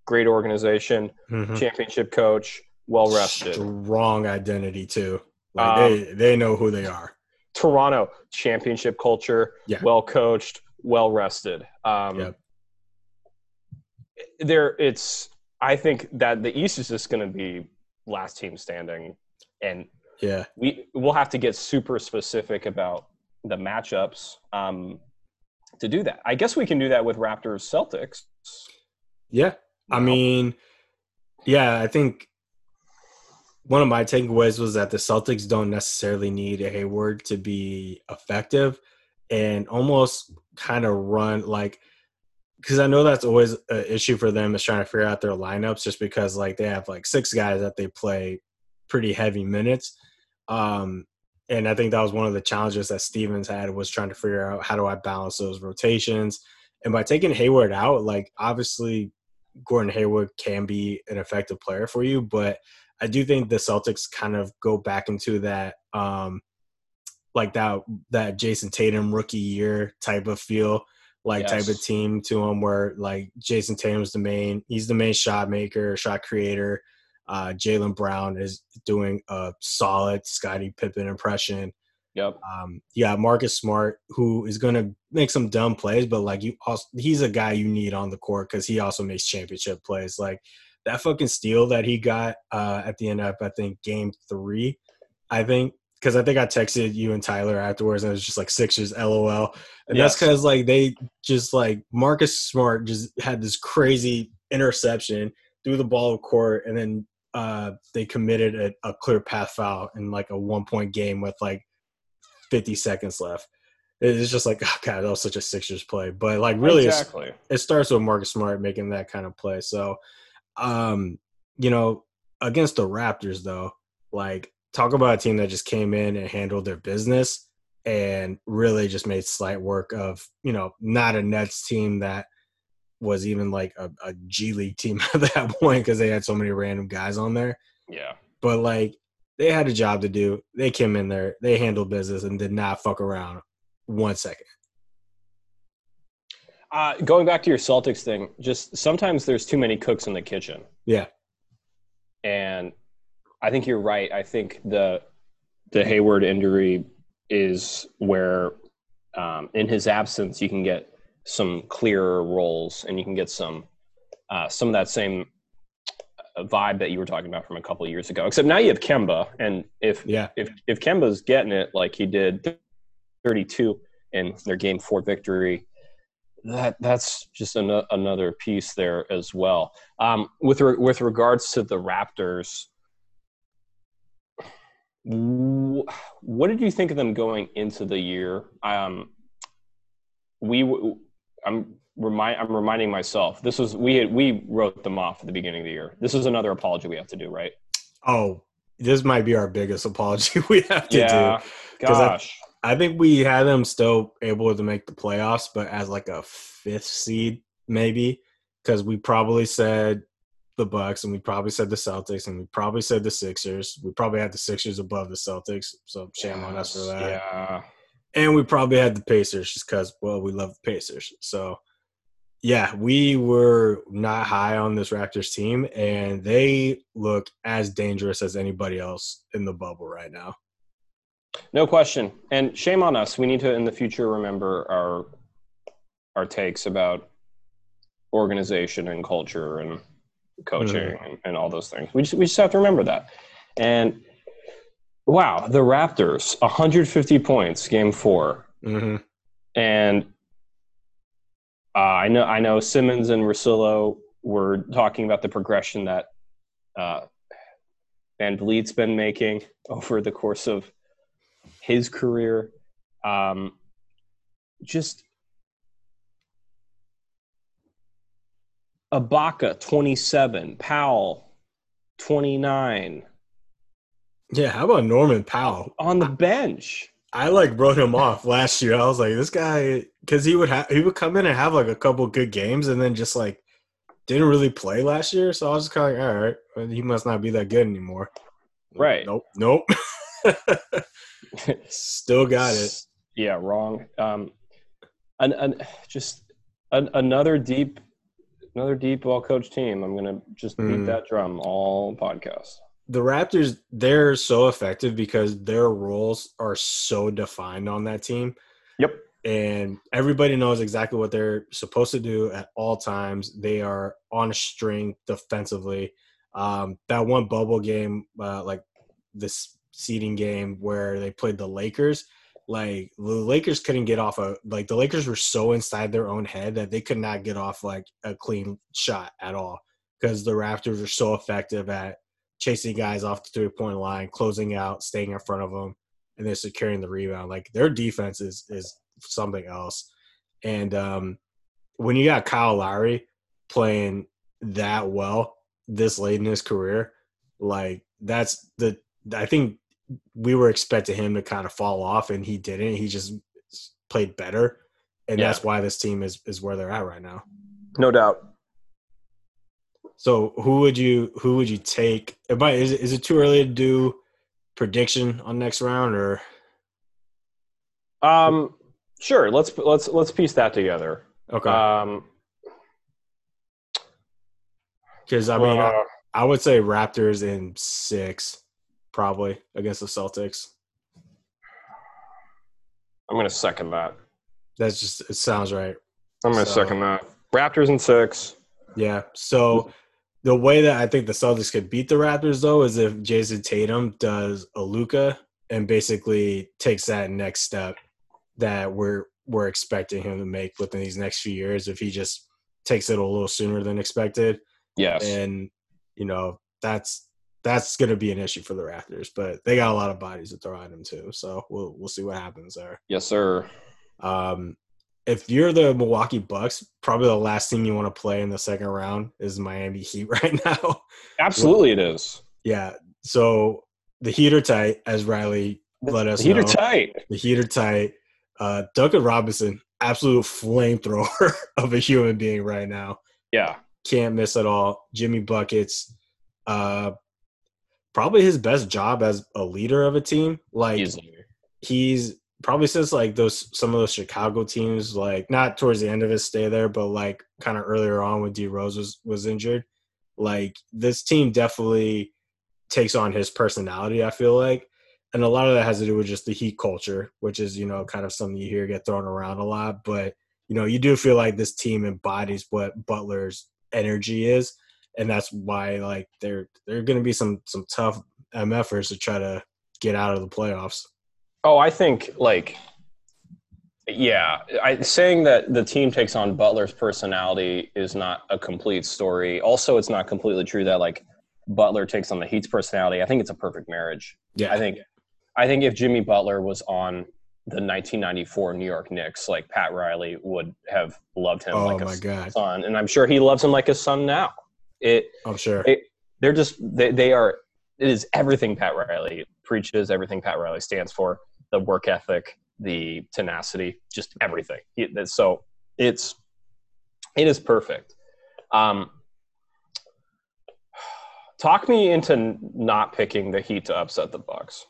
great organization, mm-hmm. championship coach, well-rested. Strong identity, too. Like they know who they are. Toronto, championship culture, well-coached, well-rested. I think that the East is just going to be last team standing and – yeah, we'll have to get super specific about the matchups to do that. I guess we can do that with Raptors Celtics. Yeah, I think one of my takeaways was that the Celtics don't necessarily need a Hayward to be effective and almost kind of run like because I know that's always an issue for them is trying to figure out their lineups just because like they have like six guys that they play pretty heavy minutes. And I think that was one of the challenges that Stevens had was trying to figure out how do I balance those rotations. And by taking Hayward out, like obviously Gordon Hayward can be an effective player for you, but I do think the Celtics kind of go back into that like that Jason Tatum rookie year type of feel, like yes. type of team to him where like Jason Tatum's he's the main shot maker, shot creator. Jaylen Brown is doing a solid Scottie Pippen impression. Yep. Marcus Smart, who is going to make some dumb plays, but like he's a guy you need on the court because he also makes championship plays. Like that fucking steal that he got at the end of I think game 3. I think because I think I texted you and Tyler afterwards, and it was just like Sixers LOL, and yes. that's because like they just like Marcus Smart just had this crazy interception, threw the ball of court, and then. They committed a clear path foul in like a 1-point game with like 50 seconds left. It's just like, oh God, that was such a Sixers play. But like really exactly. It starts with Marcus Smart making that kind of play. So, against the Raptors though, like talk about a team that just came in and handled their business and really just made slight work of, not a Nets team that was even like a G League team at that point because they had so many random guys on there. Yeah. But, like, they had a job to do. They came in there. They handled business and did not fuck around 1 second. Going back to your Celtics thing, just sometimes there's too many cooks in the kitchen. Yeah. And I think you're right. I think the Hayward injury is where in his absence you can get some clearer roles and you can get some of that same vibe that you were talking about from a couple of years ago. Except now you have Kemba, and if Kemba's getting it like he did 32 in their Game 4 victory, that's just another piece there as well. With regards to the Raptors, what did you think of them going into the year? I'm reminding myself. This was we wrote them off at the beginning of the year. This is another apology we have to do, right? Oh, this might be our biggest apology we have to do. Gosh. I think we had them still able to make the playoffs, but as like a 5th seed maybe, because we probably said the Bucks and we probably said the Celtics and we probably said the Sixers. We probably had the Sixers above the Celtics, so shame on us for that. Yeah. And we probably had the Pacers just because, well, we love the Pacers. So, yeah, we were not high on this Raptors team, and they look as dangerous as anybody else in the bubble right now. No question. And shame on us. We need to, in the future, remember our takes about organization and culture and coaching and all those things. We just have to remember that. And, wow, the Raptors, 150 points, Game 4. Mm-hmm. And I know Simmons and Rusillo were talking about the progression that Van Vliet's been making over the course of his career. Just Ibaka, 27. Powell, 29. Yeah, how about Norman Powell? On the bench. I like wrote him off last year. I was like, this guy, because he would come in and have like a couple good games and then just like didn't really play last year. So I was just kind of like, all right, he must not be that good anymore. Right. Nope. Still got it. Yeah, wrong. Another deep well-coached team. I'm going to just beat that drum all podcast. The Raptors, they're so effective because their roles are so defined on that team. Yep. And everybody knows exactly what they're supposed to do at all times. They are on a string defensively. That one bubble game, like this seeding game where they played the Lakers, like the Lakers couldn't get off like the Lakers were so inside their own head that they could not get off like a clean shot at all because the Raptors are so effective at chasing guys off the three-point line, closing out, staying in front of them, and then securing the rebound. Like, their defense is something else. And when you got Kyle Lowry playing that well this late in his career, like, that's the – I think we were expecting him to kind of fall off, and he didn't. He just played better, and that's why this team is where they're at right now. No doubt. So who would you take? Is it too early to do prediction on next round or? Sure. Let's piece that together. Okay. Because I would say Raptors in 6, probably against the Celtics. I'm gonna second that. That's just it sounds right. I'm gonna second that. Raptors in 6. Yeah. So. The way that I think the Celtics could beat the Raptors, though, is if Jason Tatum does a Luka and basically takes that next step that we're expecting him to make within these next few years. If he just takes it a little sooner than expected, yes, and you know that's going to be an issue for the Raptors. But they got a lot of bodies to throw at him too, so we'll see what happens there. Yes, sir. If you're the Milwaukee Bucks, probably the last team you want to play in the second round is Miami Heat right now. Absolutely, it is. Yeah. So the Heat are tight, as Riley let us know. The Heat are tight. The Heat are tight. Duncan Robinson, absolute flamethrower of a human being right now. Yeah. Can't miss at all. Jimmy Buckets, probably his best job as a leader of a team. Like, he's probably since like some of those Chicago teams, like not towards the end of his stay there, but like kind of earlier on when D Rose was injured, like this team definitely takes on his personality, I feel like. And a lot of that has to do with just the Heat culture, which is, you know, kind of something you hear get thrown around a lot. But, you know, you do feel like this team embodies what Butler's energy is. And that's why, like, they're going to be some tough MFers to try to get out of the playoffs. Oh, I think, like, yeah. Saying that the team takes on Butler's personality is not a complete story. Also, it's not completely true that, like, Butler takes on the Heat's personality. I think it's a perfect marriage. Yeah, I think if Jimmy Butler was on the 1994 New York Knicks, like Pat Riley would have loved him son, and I'm sure he loves him like his son now. It is everything Pat Riley preaches, everything Pat Riley stands for, the work ethic, the tenacity, just everything. So it is perfect. Talk me into not picking the Heat to upset the Bucks.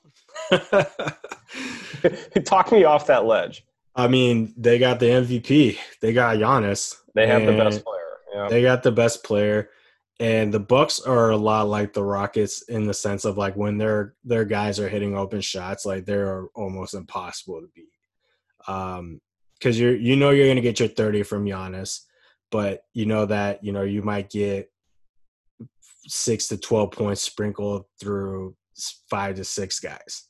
Talk me off that ledge. I mean, they got the MVP. They got Giannis. They have the best player. Yeah. They got the best player. And the Bucks are a lot like the Rockets in the sense of, like, when their guys are hitting open shots, like, they're almost impossible to beat. Because you're going to get your 30 from Giannis, but you know that, you know, you might get 6 to 12 points sprinkled through 5 to 6 guys.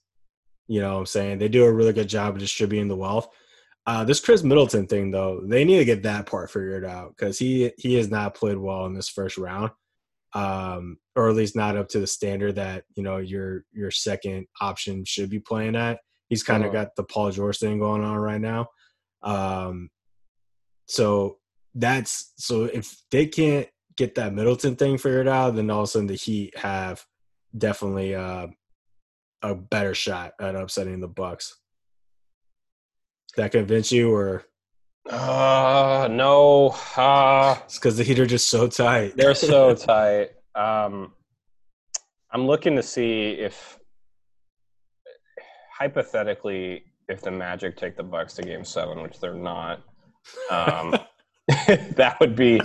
You know what I'm saying? They do a really good job of distributing the wealth. This Chris Middleton thing, though, they need to get that part figured out, because he has not played well in this first round, or at least not up to the standard that, you know, your second option should be playing at. He's kind of got the Paul George thing going on right now. So if they can't get that Middleton thing figured out, then all of a sudden the Heat have definitely a better shot at upsetting the Bucks. Does that convince you, or? No. It's because the Heat are just so tight. They're so tight. I'm looking to see if, hypothetically, if the Magic take the Bucks to Game 7, which they're not, that would be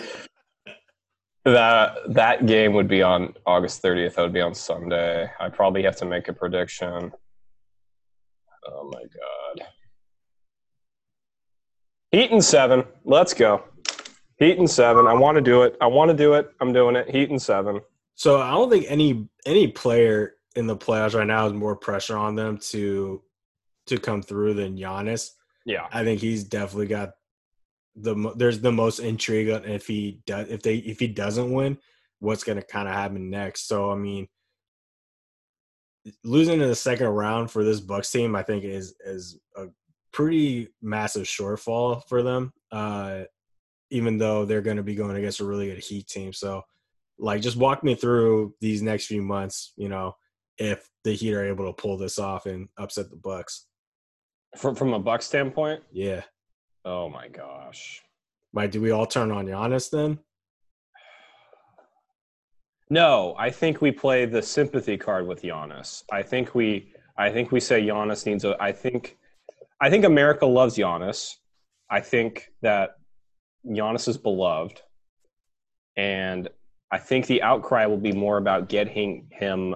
– That game would be on August 30th. That would be on Sunday. I probably have to make a prediction. Oh, my God. Heat and 7. Let's go. Heat and 7. I want to do it. I'm doing it. Heat and 7. So I don't think any player in the playoffs right now has more pressure on them to come through than Giannis. Yeah. I think he's definitely got – there's the most intrigue if he doesn't win, what's going to kind of happen next. So I mean, losing in the second round for this Bucks team, I think is a pretty massive shortfall for them. Even though they're going to be going against a really good Heat team, so like just walk me through these next few months. You know, if the Heat are able to pull this off and upset the Bucks, from a Bucks standpoint, yeah. Oh, my gosh. Wait, do we all turn on Giannis then? No, I think we play the sympathy card with Giannis. I think we say Giannis needs a – I think America loves Giannis. I think that Giannis is beloved. And I think the outcry will be more about getting him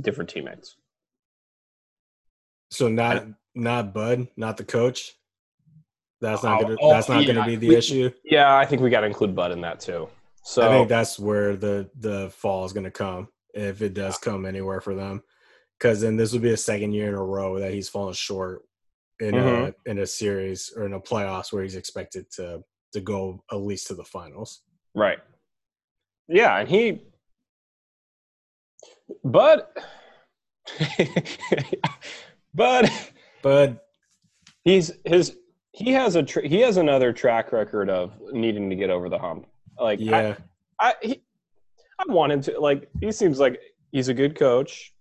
different teammates. So not Bud, not the coach. That's not going to be the issue. Yeah, I think we got to include Bud in that too. So I think that's where the fall is going to come, if it does come anywhere for them, because then this will be the second year in a row that he's fallen short in a series or in a playoffs where he's expected to go at least to the finals. Right. Yeah, and Bud, he has another track record of needing to get over the hump. Like, yeah, I want him to. Like, he seems like he's a good coach.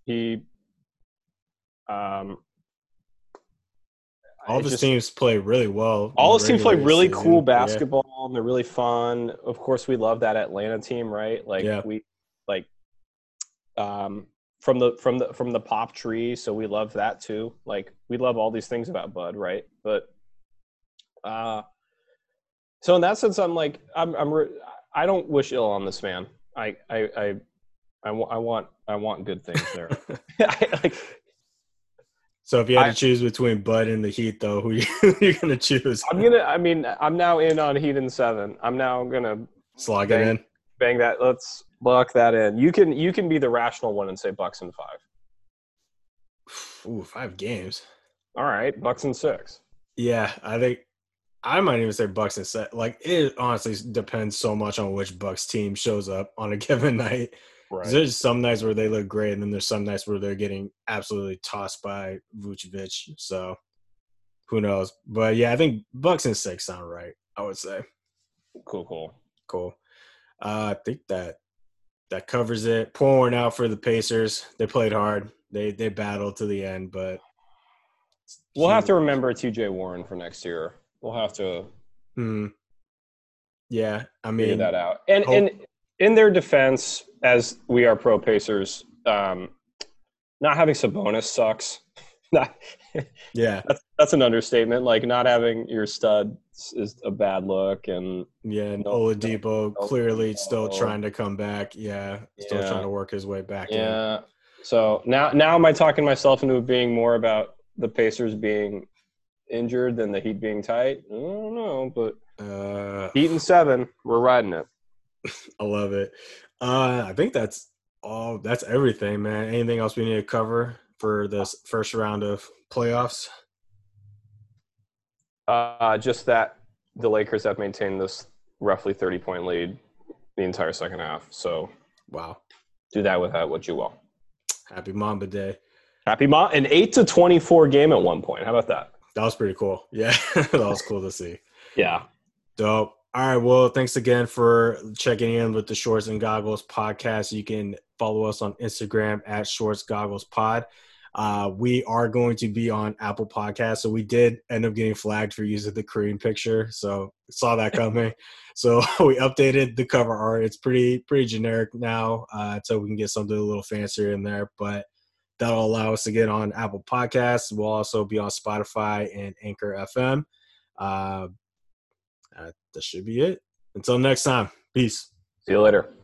All of his teams play really well. All his teams play really cool basketball, and they're really fun. Of course, we love that Atlanta team, right? Like, we like. from the pop tree, so we love that too. Like, we love all these things about Bud, right? But so in that sense, I don't wish ill on this man. I want good things there. So if you had to choose between Bud and the Heat, though, who you're gonna choose? I'm now in on Heat in 7. I'm now gonna slog it in. Bang that. Let's lock that in. You can be the rational one and say Bucks in 5. Ooh, 5 games. All right, Bucks in 6. Yeah, I think I might even say Bucks in 7. Like, it honestly depends so much on which Bucks team shows up on a given night. Right. There's some nights where they look great, and then there's some nights where they're getting absolutely tossed by Vucevic. So, who knows? But, yeah, I think Bucks and 6 sound right, I would say. Cool. I think that covers it. Pouring out for the Pacers. They played hard. They battled to the end, but we'll have to remember TJ Warren for next year. We'll have to yeah, I mean, figure that out. And in their defense, as we are pro Pacers, not having Sabonis sucks. Yeah, that's an understatement. Like, not having your stud is a bad look, and Oladipo clearly still trying to come back. Yeah, still trying to work his way back. Yeah. In. So now am I talking myself into being more about the Pacers being injured than the Heat being tight? I don't know, but Heat in 7, we're riding it. I love it. I think that's all. That's everything, man. Anything else we need to cover for this first round of playoffs? Just that the Lakers have maintained this roughly 30-point lead the entire second half. So, wow. Do that with that what you will. Happy Mamba Day. Happy Mamba. An 8-24 game at one point. How about that? That was pretty cool. Yeah, that was cool to see. Yeah. Dope. All right, well, thanks again for checking in with the Shorts and Goggles podcast. You can follow us on Instagram at ShortsGogglesPod. We are going to be on Apple Podcasts, so we did end up getting flagged for using the Korean picture, so saw that coming. So we updated the cover art. It's pretty generic now, so we can get something a little fancier in there, but that'll allow us to get on Apple Podcasts. We'll also be on Spotify and Anchor FM. That should be it. Until next time, peace. See you later.